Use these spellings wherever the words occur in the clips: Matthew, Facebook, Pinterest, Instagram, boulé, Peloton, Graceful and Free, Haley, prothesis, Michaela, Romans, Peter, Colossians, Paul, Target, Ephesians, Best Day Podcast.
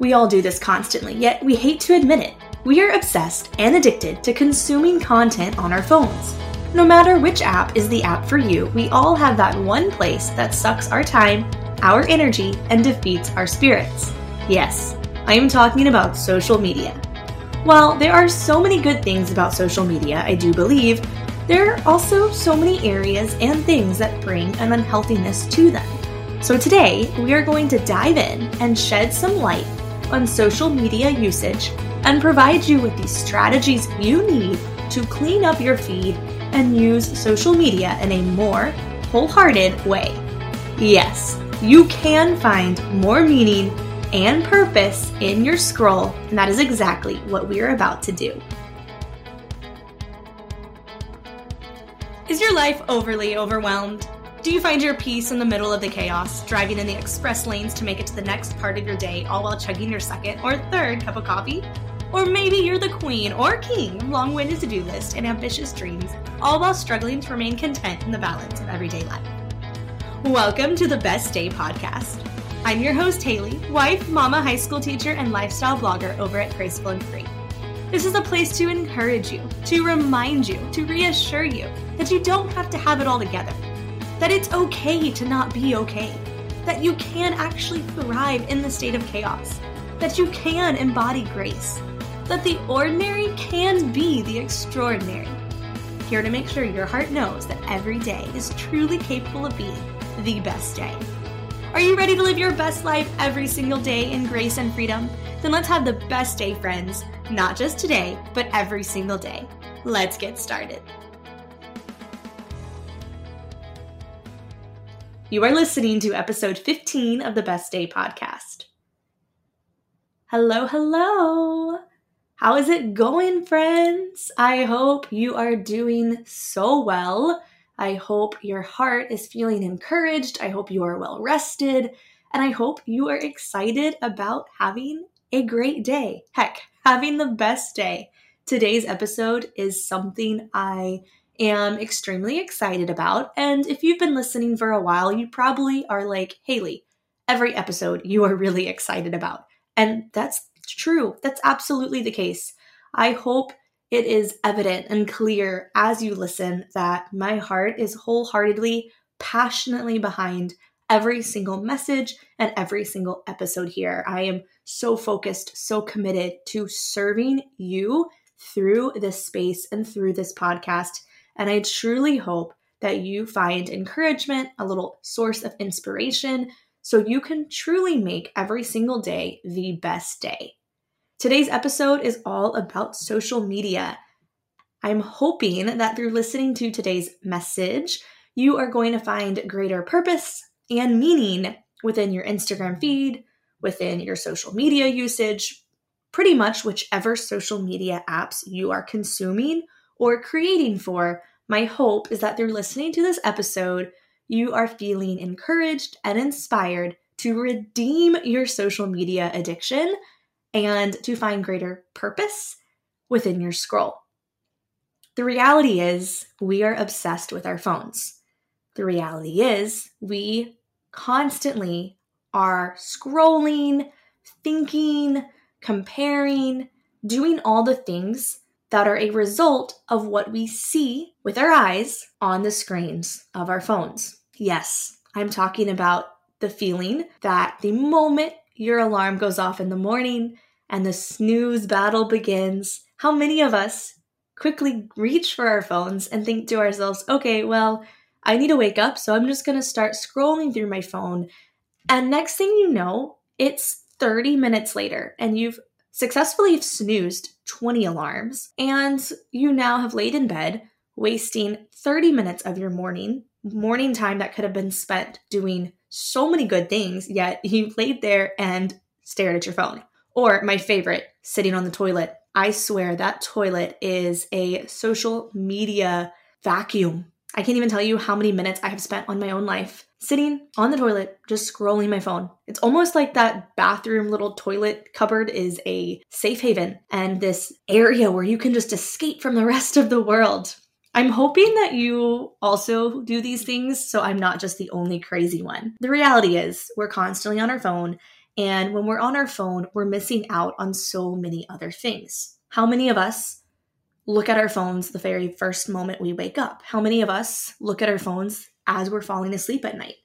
We all do this constantly, yet we hate to admit it. We are obsessed and addicted to consuming content on our phones. No matter which app is the app for you, we all have that one place that sucks our time, our energy, and defeats our spirits. Yes, I am talking about social media. While there are so many good things about social media, I do believe, there are also so many areas and things that bring an unhealthiness to them. So today, we are going to dive in and shed some light on social media usage and provide you with the strategies you need to clean up your feed and use social media in a more wholehearted way. Yes, you can find more meaning and purpose in your scroll, and that is exactly what we are about to do. Is your life overly overwhelmed? Do you find your peace in the middle of the chaos, driving in the express lanes to make it to the next part of your day, all while chugging your second or third cup of coffee? Or maybe you're the queen or king of long-winded to-do lists and ambitious dreams, all while struggling to remain content in the balance of everyday life. Welcome to the Best Day Podcast. I'm your host, Haley, wife, mama, high school teacher, and lifestyle blogger over at Graceful and Free. This is a place to encourage you, to remind you, to reassure you that you don't have to have it all together. That it's okay to not be okay, that you can actually thrive in the state of chaos, that you can embody grace, that the ordinary can be the extraordinary. Here to make sure your heart knows that every day is truly capable of being the best day. Are you ready to live your best life every single day in grace and freedom? Then let's have the best day, friends, not just today, but every single day. Let's get started. You are listening to episode 15 of the Best Day Podcast. Hello, hello. How is it going, friends? I hope you are doing so well. I hope your heart is feeling encouraged. I hope you are well rested. And I hope you are excited about having a great day. Heck, having the best day. Today's episode is something I am extremely excited about. And if you've been listening for a while, you probably are like, Haley, every episode you are really excited about. And that's true. That's absolutely the case. I hope it is evident and clear as you listen that my heart is wholeheartedly, passionately behind every single message and every single episode here. I am so focused, so committed to serving you through this space and through this podcast. And I truly hope that you find encouragement, a little source of inspiration, so you can truly make every single day the best day. Today's episode is all about social media. I'm hoping that through listening to today's message, you are going to find greater purpose and meaning within your Instagram feed, within your social media usage, pretty much whichever social media apps you are consuming or creating for. My hope is that through listening to this episode, you are feeling encouraged and inspired to redeem your social media addiction and to find greater purpose within your scroll. The reality is we are obsessed with our phones. The reality is we constantly are scrolling, thinking, comparing, doing all the things that are a result of what we see with our eyes on the screens of our phones. Yes, I'm talking about the feeling that the moment your alarm goes off in the morning and the snooze battle begins, how many of us quickly reach for our phones and think to ourselves, okay, well, I need to wake up, so I'm just going to start scrolling through my phone. And next thing you know, it's 30 minutes later and you've successfully snoozed 20 alarms, and you now have laid in bed, wasting 30 minutes of your morning time that could have been spent doing so many good things, yet you laid there and stared at your phone. Or my favorite, sitting on the toilet. I swear that toilet is a social media vacuum. I can't even tell you how many minutes I have spent on my own life sitting on the toilet, just scrolling my phone. It's almost like that bathroom little toilet cupboard is a safe haven and this area where you can just escape from the rest of the world. I'm hoping that you also do these things so I'm not just the only crazy one. The reality is we're constantly on our phone And when we're on our phone, we're missing out on so many other things. How many of us look at our phones the very first moment we wake up? How many of us look at our phones as we're falling asleep at night?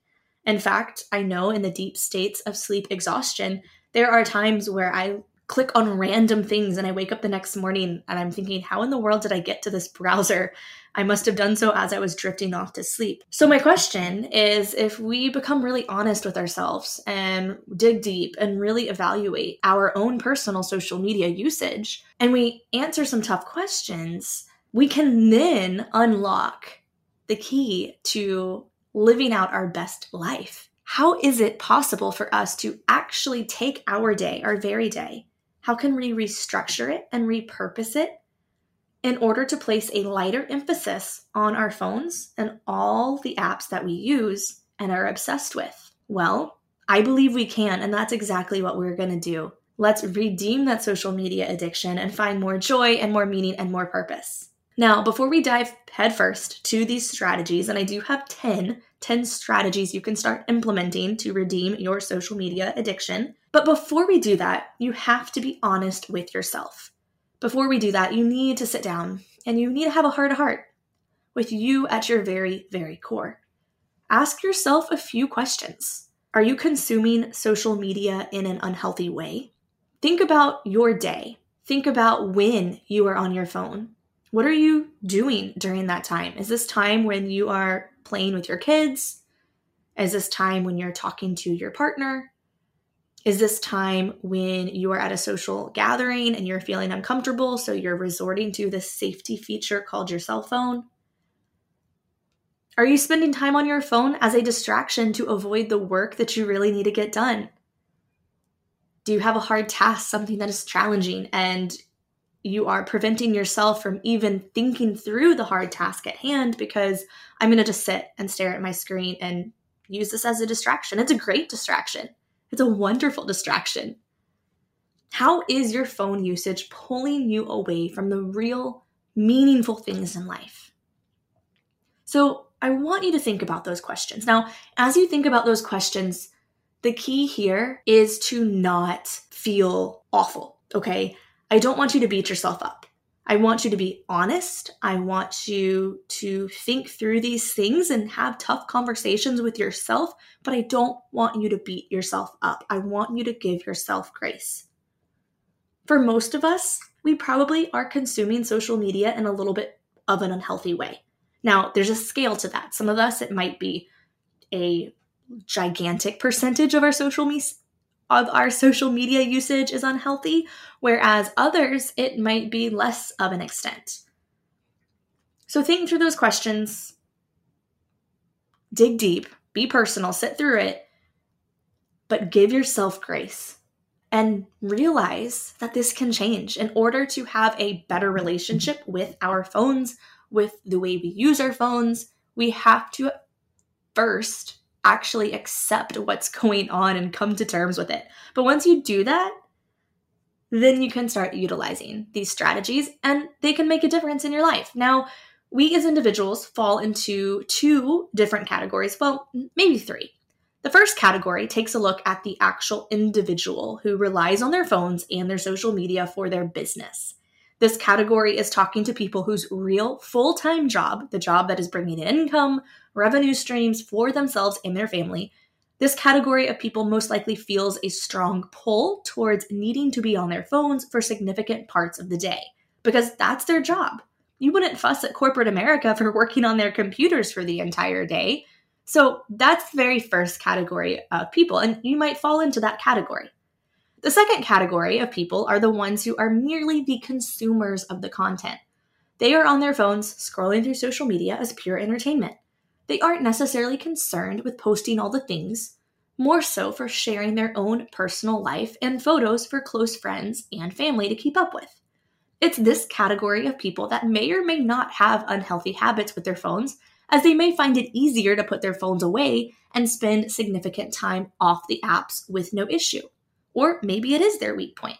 In fact, I know in the deep states of sleep exhaustion, there are times where I click on random things and I wake up the next morning and I'm thinking, how in the world did I get to this browser? I must have done so as I was drifting off to sleep. So my question is, if we become really honest with ourselves and dig deep and really evaluate our own personal social media usage, and we answer some tough questions, we can then unlock the key to living out our best life. How is it possible for us to actually take our day, our very day? How can we restructure it and repurpose it in order to place a lighter emphasis on our phones and all the apps that we use and are obsessed with? Well, I believe we can, and that's exactly what we're going to do. Let's redeem that social media addiction and find more joy and more meaning and more purpose. Now, before we dive headfirst to these strategies, and I do have 10 strategies you can start implementing to redeem your social media addiction. But before we do that, you have to be honest with yourself. Before we do that, you need to sit down and you need to have a heart-to-heart with you at your very, very core. Ask yourself a few questions. Are you consuming social media in an unhealthy way? Think about your day. Think about when you are on your phone. What are you doing during that time? Is this time when you are playing with your kids? Is this time when you're talking to your partner? Is this time when you are at a social gathering and you're feeling uncomfortable, so you're resorting to this safety feature called your cell phone? Are you spending time on your phone as a distraction to avoid the work that you really need to get done? Do you have a hard task, something that is challenging, and you are preventing yourself from even thinking through the hard task at hand because I'm going to just sit and stare at my screen and use this as a distraction? It's a great distraction. It's a wonderful distraction. How is your phone usage pulling you away from the real meaningful things in life? So I want you to think about those questions. Now, as you think about those questions, the key here is to not feel awful, okay? I don't want you to beat yourself up. I want you to be honest. I want you to think through these things and have tough conversations with yourself, but I don't want you to beat yourself up. I want you to give yourself grace. For most of us, we probably are consuming social media in a little bit of an unhealthy way. Now, there's a scale to that. Some of us, it might be a gigantic percentage of our social media usage is unhealthy, whereas others, it might be less of an extent. So think through those questions, dig deep, be personal, sit through it, but give yourself grace and realize that this can change in order to have a better relationship with our phones, with the way we use our phones. We have to first actually accept what's going on and come to terms with it. But once you do that, then you can start utilizing these strategies and they can make a difference in your life. Now, we as individuals fall into two different categories. Well, maybe three. The first category takes a look at the actual individual who relies on their phones and their social media for their business. This category is talking to people whose real full-time job, the job that is bringing in income, revenue streams for themselves and their family. This category of people most likely feels a strong pull towards needing to be on their phones for significant parts of the day because that's their job. You wouldn't fuss at corporate America for working on their computers for the entire day. So that's the very first category of people, and you might fall into that category. The second category of people are the ones who are merely the consumers of the content. They are on their phones scrolling through social media as pure entertainment. They aren't necessarily concerned with posting all the things, more so for sharing their own personal life and photos for close friends and family to keep up with. It's this category of people that may or may not have unhealthy habits with their phones, as they may find it easier to put their phones away and spend significant time off the apps with no issue. Or maybe it is their weak point.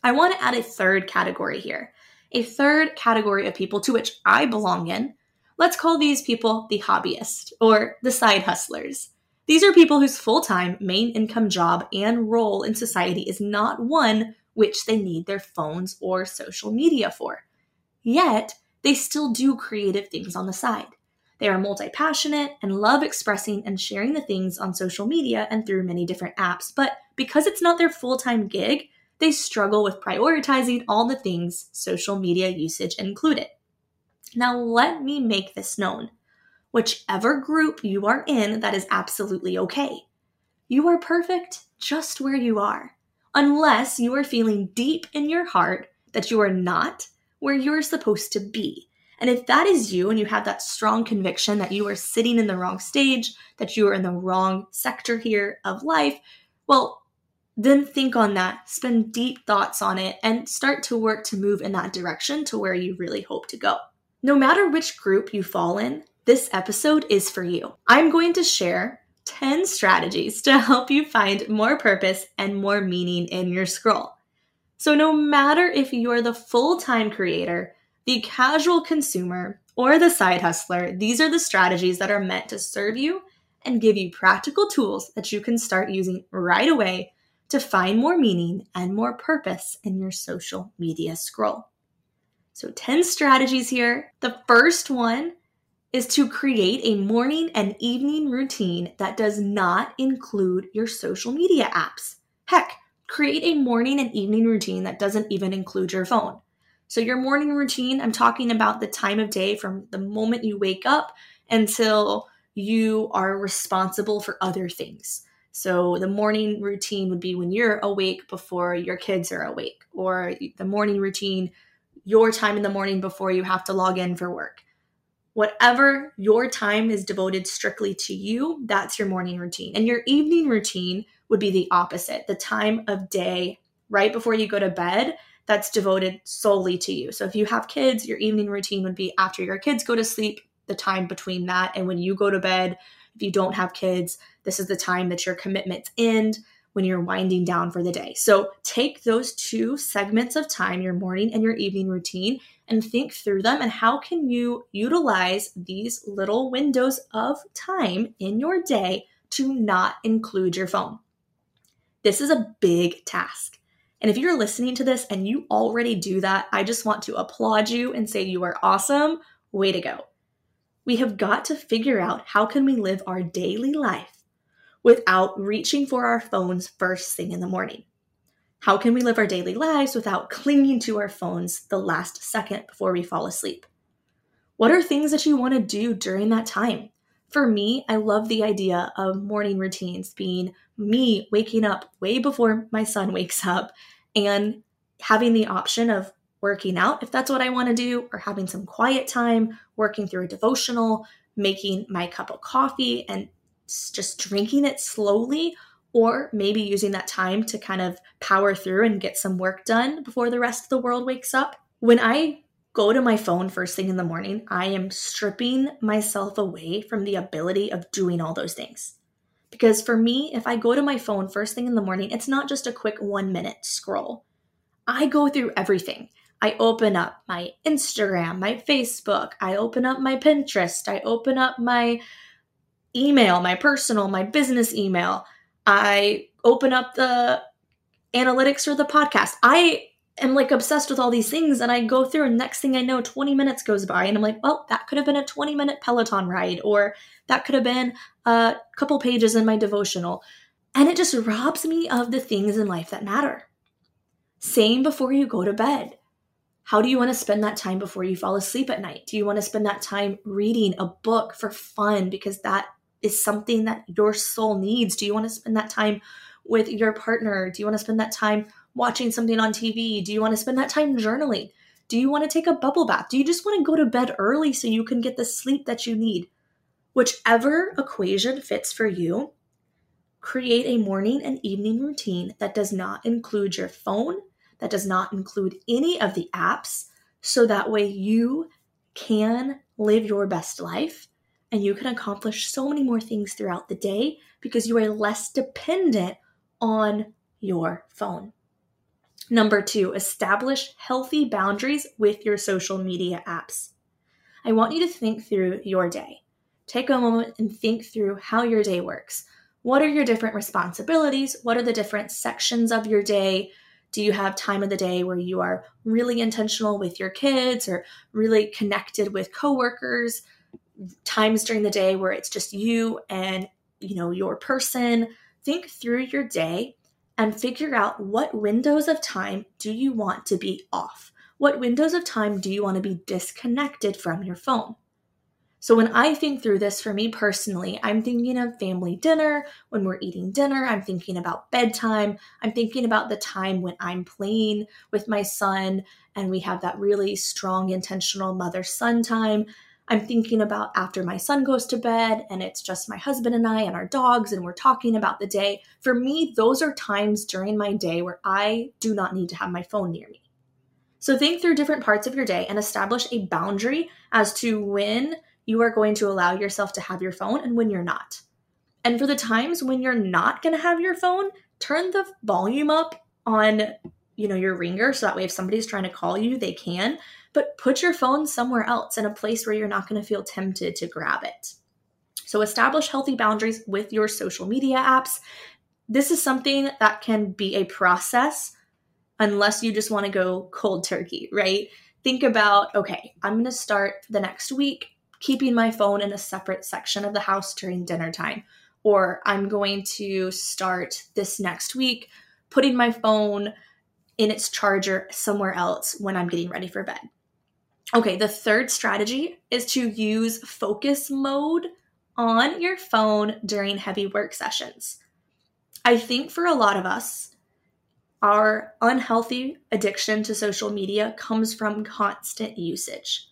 I want to add a third category here, a third category of people to which I belong in. Let's call these people the hobbyists or the side hustlers. These are people whose full-time main income job and role in society is not one which they need their phones or social media for. Yet, they still do creative things on the side. They are multi-passionate and love expressing and sharing the things on social media and through many different apps. But because it's not their full-time gig, they struggle with prioritizing all the things social media usage included. Now, let me make this known. Whichever group you are in, that is absolutely okay. You are perfect just where you are, unless you are feeling deep in your heart that you are not where you're supposed to be. And if that is you and you have that strong conviction that you are sitting in the wrong stage, that you are in the wrong sector here of life, well, then think on that, spend deep thoughts on it, and start to work to move in that direction to where you really hope to go. No matter which group you fall in, this episode is for you. I'm going to share 10 strategies to help you find more purpose and more meaning in your scroll. So no matter if you're the full-time creator, the casual consumer, or the side hustler, these are the strategies that are meant to serve you and give you practical tools that you can start using right away to find more meaning and more purpose in your social media scroll. So 10 strategies here. The first one is to create a morning and evening routine that does not include your social media apps. Heck, create a morning and evening routine that doesn't even include your phone. So your morning routine, I'm talking about the time of day from the moment you wake up until you are responsible for other things. So the morning routine would be when you're awake before your kids are awake, or the morning routine, your time in the morning before you have to log in for work. Whatever your time is devoted strictly to you, that's your morning routine. And your evening routine would be the opposite, the time of day right before you go to bed that's devoted solely to you. So if you have kids, your evening routine would be after your kids go to sleep, the time between that and when you go to bed. If you don't have kids, this is the time that your commitments end, when you're winding down for the day. So take those two segments of time, your morning and your evening routine, and think through them and how can you utilize these little windows of time in your day to not include your phone. This is a big task. And if you're listening to this and you already do that, I just want to applaud you and say you are awesome. Way to go. We have got to figure out how can we live our daily life without reaching for our phones first thing in the morning? How can we live our daily lives without clinging to our phones the last second before we fall asleep? What are things that you want to do during that time? For me, I love the idea of morning routines being me waking up way before my son wakes up and having the option of working out if that's what I want to do, or having some quiet time, working through a devotional, making my cup of coffee and just drinking it slowly, or maybe using that time to kind of power through and get some work done before the rest of the world wakes up. When I go to my phone first thing in the morning, I am stripping myself away from the ability of doing all those things. Because for me, if I go to my phone first thing in the morning, it's not just a quick 1 minute scroll. I go through everything. I open up my Instagram, my Facebook, I open up my Pinterest, I open up my email, my personal, my business email. I open up the analytics or the podcast. I am like obsessed with all these things and I go through and next thing I know, 20 minutes goes by and I'm like, well, that could have been a 20-minute Peloton ride, or that could have been a couple pages in my devotional. And it just robs me of the things in life that matter. Same before you go to bed. How do you want to spend that time before you fall asleep at night? Do you want to spend that time reading a book for fun because that is something that your soul needs? Do you want to spend that time with your partner? Do you want to spend that time watching something on TV? Do you want to spend that time journaling? Do you want to take a bubble bath? Do you just want to go to bed early so you can get the sleep that you need? Whichever equation fits for you, create a morning and evening routine that does not include your phone, that does not include any of the apps, so that way you can live your best life. And you can accomplish so many more things throughout the day because you are less dependent on your phone. Number 2, establish healthy boundaries with your social media apps. I want you to think through your day. take a moment and think through how your day works. What are your different responsibilities? What are the different sections of your day? Do you have time of the day where you are really intentional with your kids or really connected with coworkers? Times during the day where it's just you and, your person. Think through your day and figure out what windows of time do you want to be off? What windows of time do you want to be disconnected from your phone? So when I think through this for me personally, I'm thinking of family dinner. When we're eating dinner, I'm thinking about bedtime. I'm thinking about the time when I'm playing with my son and we have that really strong, intentional mother-son time. I'm thinking about after my son goes to bed and it's just my husband and I and our dogs and we're talking about the day. For me, those are times during my day where I do not need to have my phone near me. So think through different parts of your day and establish a boundary as to when you are going to allow yourself to have your phone and when you're not. And for the times when you're not going to have your phone, turn the volume up on, your ringer. So that way if somebody's trying to call you, they can, but put your phone somewhere else in a place where you're not going to feel tempted to grab it. So establish healthy boundaries with your social media apps. This is something that can be a process unless you just want to go cold turkey, right? Think about, okay, I'm going to start the next week keeping my phone in a separate section of the house during dinner time, or I'm going to start this next week putting my phone in its charger somewhere else when I'm getting ready for bed. Okay, the third strategy is to use focus mode on your phone during heavy work sessions. I think for a lot of us, our unhealthy addiction to social media comes from constant usage.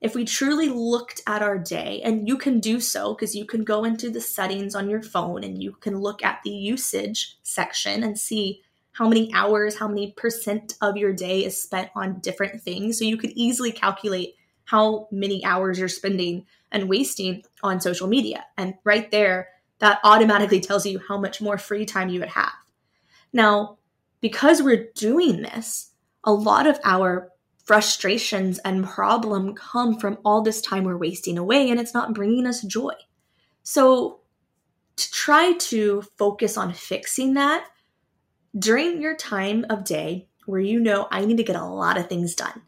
If we truly looked at our day, and you can do so because you can go into the settings on your phone and you can look at the usage section and see how many hours, how many percent of your day is spent on different things. So you could easily calculate how many hours you're spending and wasting on social media. And right there, that automatically tells you how much more free time you would have. Now, because we're doing this, a lot of our frustrations and problem come from all this time we're wasting away and it's not bringing us joy. So to try to focus on fixing that during your time of day where I need to get a lot of things done.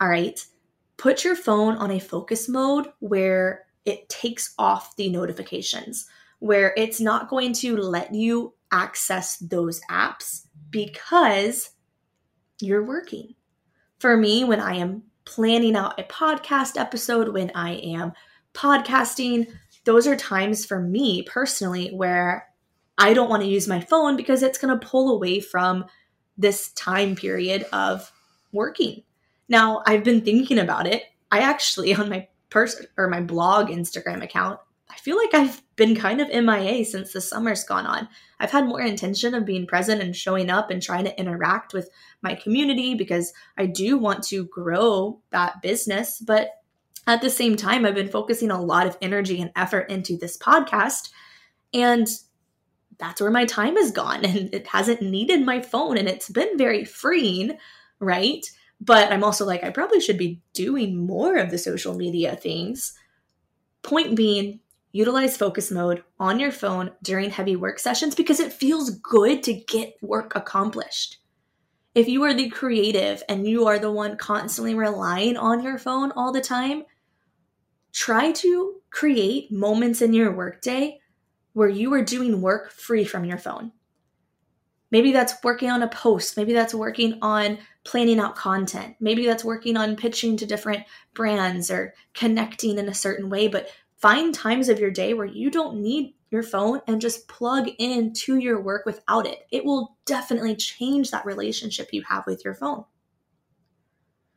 All right. Put your phone on a focus mode where it takes off the notifications, where it's not going to let you access those apps because you're working. For me, when I am planning out a podcast episode, when I am podcasting, those are times for me personally where I don't want to use my phone because it's going to pull away from this time period of working. Now, I've been thinking about it. I actually, on my my blog Instagram account, I feel like I've been kind of MIA since the summer's gone on. I've had more intention of being present and showing up and trying to interact with my community because I do want to grow that business. But at the same time, I've been focusing a lot of energy and effort into this podcast. And that's where my time has gone. And it hasn't needed my phone. And it's been very freeing, right? But I'm also like, I probably should be doing more of the social media things. Point being, utilize focus mode on your phone during heavy work sessions because it feels good to get work accomplished. If you are the creative and you are the one constantly relying on your phone all the time, try to create moments in your workday where you are doing work free from your phone. Maybe that's working on a post. Maybe that's working on planning out content. Maybe that's working on pitching to different brands or connecting in a certain way, but find times of your day where you don't need your phone and just plug into your work without it. It will definitely change that relationship you have with your phone.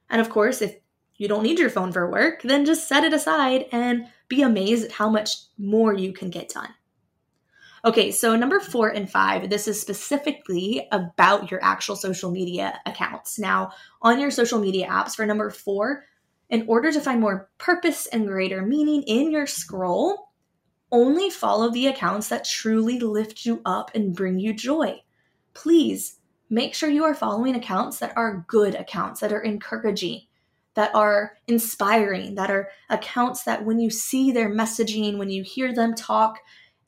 And of course, if you don't need your phone for work, then just set it aside and be amazed at how much more you can get done. Okay, so number 4 and 5, this is specifically about your actual social media accounts. Now, on your social media apps for number 4, in order to find more purpose and greater meaning in your scroll, only follow the accounts that truly lift you up and bring you joy. Please make sure you are following accounts that are good accounts, that are encouraging. that are inspiring, that are accounts that when you see their messaging, when you hear them talk,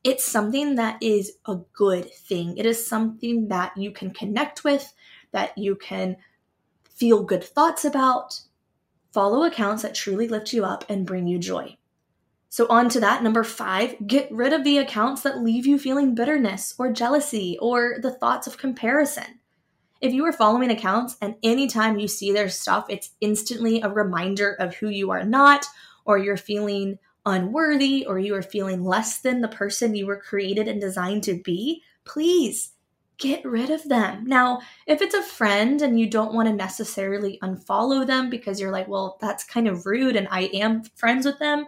it's something that is a good thing. It is something that you can connect with, that you can feel good thoughts about. Follow accounts that truly lift you up and bring you joy. So on to that, 5, get rid of the accounts that leave you feeling bitterness or jealousy or the thoughts of comparison. If you are following accounts and anytime you see their stuff, it's instantly a reminder of who you are not, or you're feeling unworthy, or you are feeling less than the person you were created and designed to be, please get rid of them. Now, if it's a friend and you don't want to necessarily unfollow them because you're like, well, that's kind of rude and I am friends with them,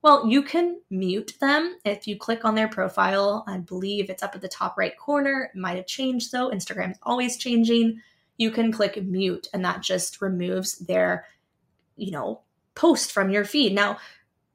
well, you can mute them. If you click on their profile, I believe it's up at the top right corner. It might have changed though. Instagram's always changing. You can click mute and that just removes their, post from your feed. Now,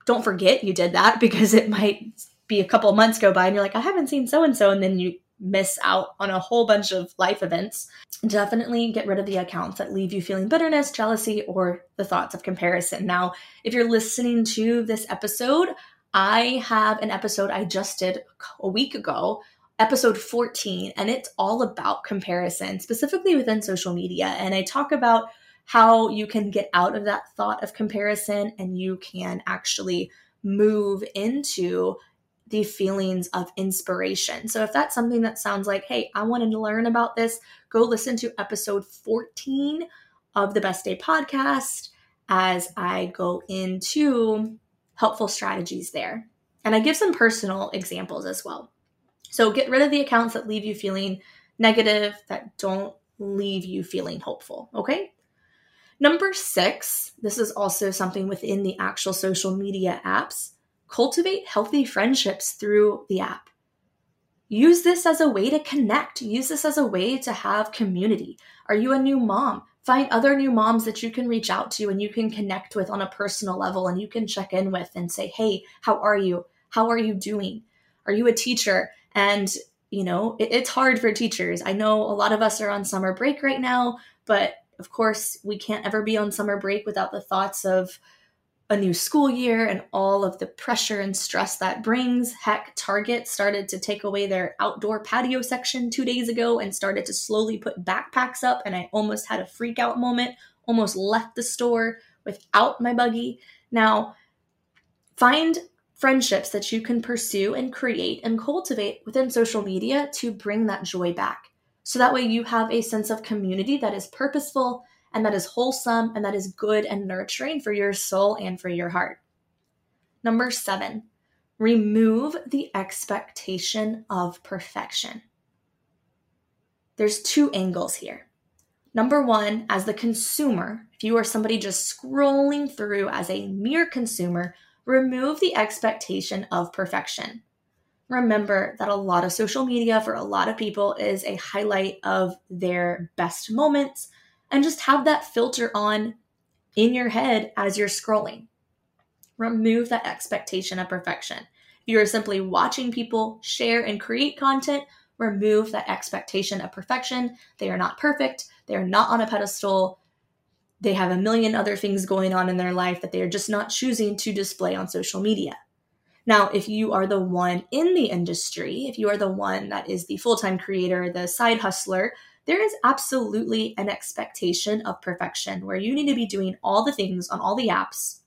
don't forget you did that because it might be a couple months go by and you're like, I haven't seen so-and-so, and then you miss out on a whole bunch of life events. Definitely get rid of the accounts that leave you feeling bitterness, jealousy, or the thoughts of comparison. Now, if you're listening to this episode, I have an episode I just did a week ago, episode 14, and it's all about comparison, specifically within social media. And I talk about how you can get out of that thought of comparison and you can actually move into the feelings of inspiration. So if that's something that sounds like, hey, I wanted to learn about this, go listen to episode 14 of the Best Day Podcast as I go into helpful strategies there. And I give some personal examples as well. So get rid of the accounts that leave you feeling negative, that don't leave you feeling hopeful, okay? 6, this is also something within the actual social media apps. Cultivate healthy friendships through the app. Use this as a way to connect. Use this as a way to have community. Are you a new mom? Find other new moms that you can reach out to and you can connect with on a personal level and you can check in with and say, hey, how are you? How are you doing? Are you a teacher? And, it's hard for teachers. I know a lot of us are on summer break right now, but of course, we can't ever be on summer break without the thoughts of a new school year and all of the pressure and stress that brings. Heck, Target started to take away their outdoor patio section 2 days ago and started to slowly put backpacks up, and I almost had a freak out moment, almost left the store without my buggy. Now, find friendships that you can pursue and create and cultivate within social media to bring that joy back. So that way you have a sense of community that is purposeful and that is wholesome and that is good and nurturing for your soul and for your heart. 7, remove the expectation of perfection. There's 2 angles here. 1, as the consumer, if you are somebody just scrolling through as a mere consumer, remove the expectation of perfection. Remember that a lot of social media for a lot of people is a highlight of their best moments, and just have that filter on in your head as you're scrolling. Remove that expectation of perfection. If you are simply watching people share and create content, remove that expectation of perfection. They are not perfect. They are not on a pedestal. They have a million other things going on in their life that they are just not choosing to display on social media. Now, if you are the one in the industry, if you are the one that is the full-time creator, the side hustler, there is absolutely an expectation of perfection where you need to be doing all the things on all the apps.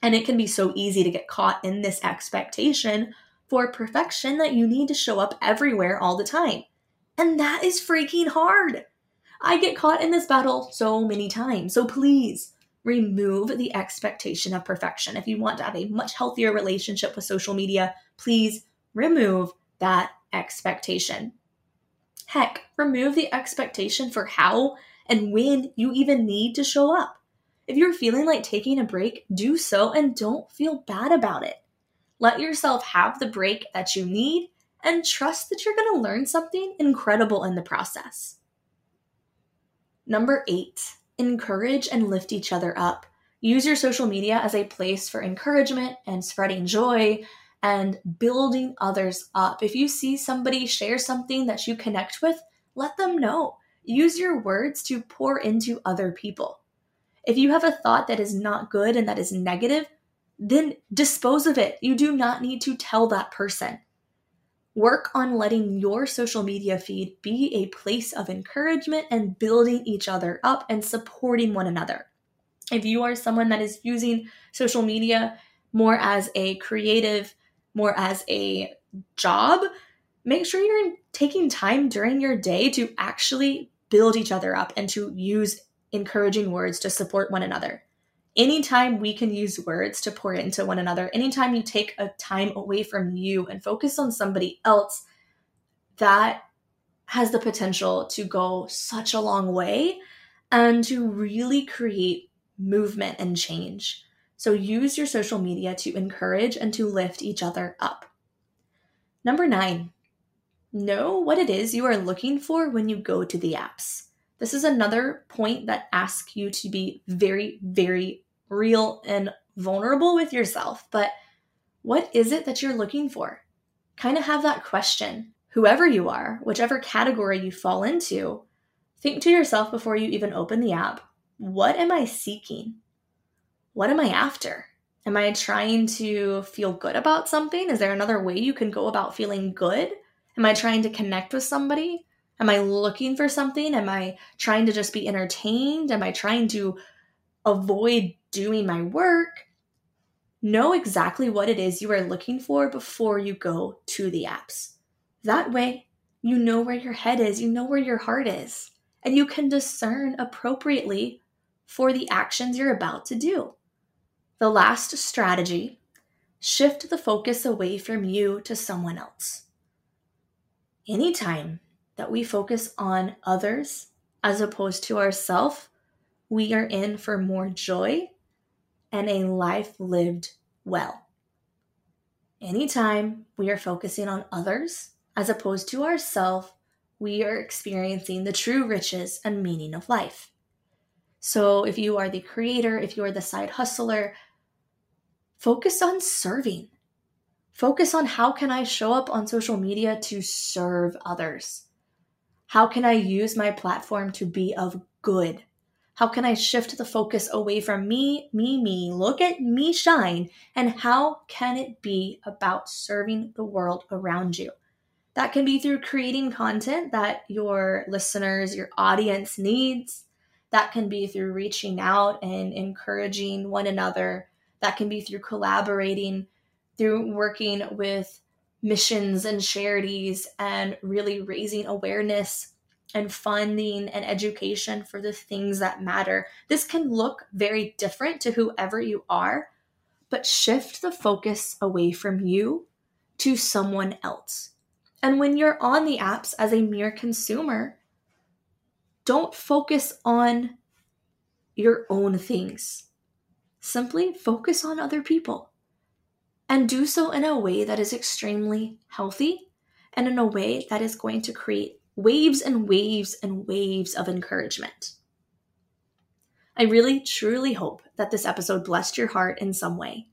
And it can be so easy to get caught in this expectation for perfection that you need to show up everywhere all the time. And that is freaking hard. I get caught in this battle so many times. So please, remove the expectation of perfection. If you want to have a much healthier relationship with social media, please remove that expectation. Heck, remove the expectation for how and when you even need to show up. If you're feeling like taking a break, do so and don't feel bad about it. Let yourself have the break that you need and trust that you're going to learn something incredible in the process. 8, encourage and lift each other up. Use your social media as a place for encouragement and spreading joy and building others up. If you see somebody share something that you connect with, let them know. Use your words to pour into other people. If you have a thought that is not good and that is negative, then dispose of it. You do not need to tell that person. Work on letting your social media feed be a place of encouragement and building each other up and supporting one another. If you are someone that is using social media more as a creative, more as a job, make sure you're taking time during your day to actually build each other up and to use encouraging words to support one another. Anytime we can use words to pour into one another, anytime you take a time away from you and focus on somebody else, that has the potential to go such a long way and to really create movement and change. So use your social media to encourage and to lift each other up. Number 9, know what it is you are looking for when you go to the apps. This is another point that asks you to be very, very real and vulnerable with yourself. But what is it that you're looking for? Kind of have that question. Whoever you are, whichever category you fall into, think to yourself before you even open the app, what am I seeking? What am I after? Am I trying to feel good about something? Is there another way you can go about feeling good? Am I trying to connect with somebody? Am I looking for something? Am I trying to just be entertained? Am I trying to avoid doing my work? Know exactly what it is you are looking for before you go to the apps. That way, you know where your head is, you know where your heart is, and you can discern appropriately for the actions you're about to do. The last strategy, shift the focus away from you to someone else. Anytime that we focus on others as opposed to ourselves, we are in for more joy and a life lived well. Anytime we are focusing on others as opposed to ourselves, we are experiencing the true riches and meaning of life. So if you are the creator, if you are the side hustler, focus on serving. Focus on how can I show up on social media to serve others? How can I use my platform to be of good? How can I shift the focus away from me, look at me shine, and how can it be about serving the world around you? That can be through creating content that your listeners, your audience needs. That can be through reaching out and encouraging one another. That can be through collaborating, through working with missions and charities and really raising awareness and funding and education for the things that matter. This can look very different to whoever you are, but shift the focus away from you to someone else. And when you're on the apps as a mere consumer, don't focus on your own things. Simply focus on other people. And do so in a way that is extremely healthy and in a way that is going to create waves and waves and waves of encouragement. I really, truly hope that this episode blessed your heart in some way.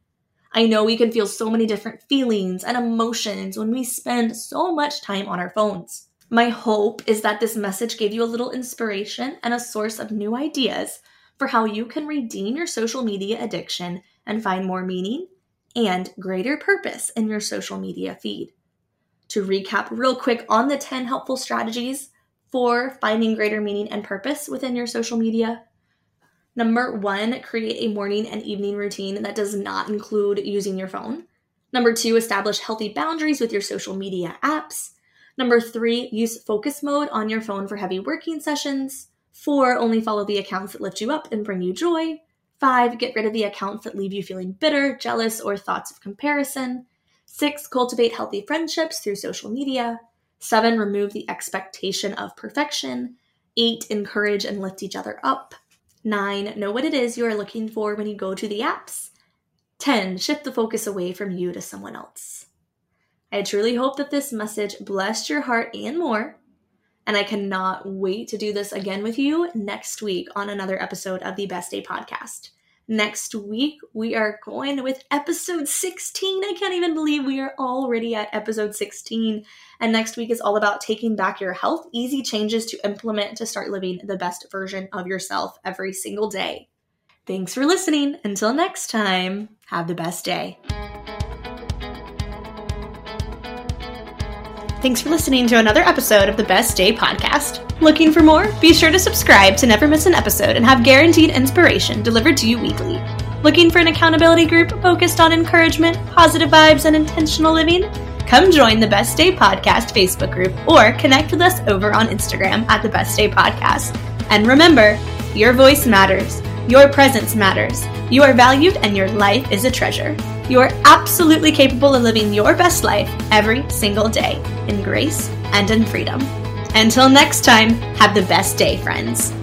I know we can feel so many different feelings and emotions when we spend so much time on our phones. My hope is that this message gave you a little inspiration and a source of new ideas for how you can redeem your social media addiction and find more meaning and greater purpose in your social media feed. To recap real quick on the 10 helpful strategies for finding greater meaning and purpose within your social media. Number 1, create a morning and evening routine that does not include using your phone. Number 2, establish healthy boundaries with your social media apps. Number 3, use focus mode on your phone for heavy working sessions. 4, only follow the accounts that lift you up and bring you joy. 5, get rid of the accounts that leave you feeling bitter, jealous, or thoughts of comparison. 6, cultivate healthy friendships through social media. 7, remove the expectation of perfection. 8, encourage and lift each other up. 9, know what it is you are looking for when you go to the apps. 10, shift the focus away from you to someone else. I truly hope that this message blessed your heart and more. And I cannot wait to do this again with you next week on another episode of the Best Day Podcast. Next week, we are going with episode 16. I can't even believe we are already at episode 16. And next week is all about taking back your health, easy changes to implement to start living the best version of yourself every single day. Thanks for listening. Until next time, have the best day. Thanks for listening to another episode of the Best Day Podcast. Looking for more? Be sure to subscribe to never miss an episode and have guaranteed inspiration delivered to you weekly. Looking for an accountability group focused on encouragement, positive vibes, and intentional living? Come join the Best Day Podcast Facebook group or connect with us over on Instagram at the Best Day Podcast. And remember, your voice matters, your presence matters, you are valued, and your life is a treasure. You are absolutely capable of living your best life every single day in grace and in freedom. Until next time, have the best day, friends.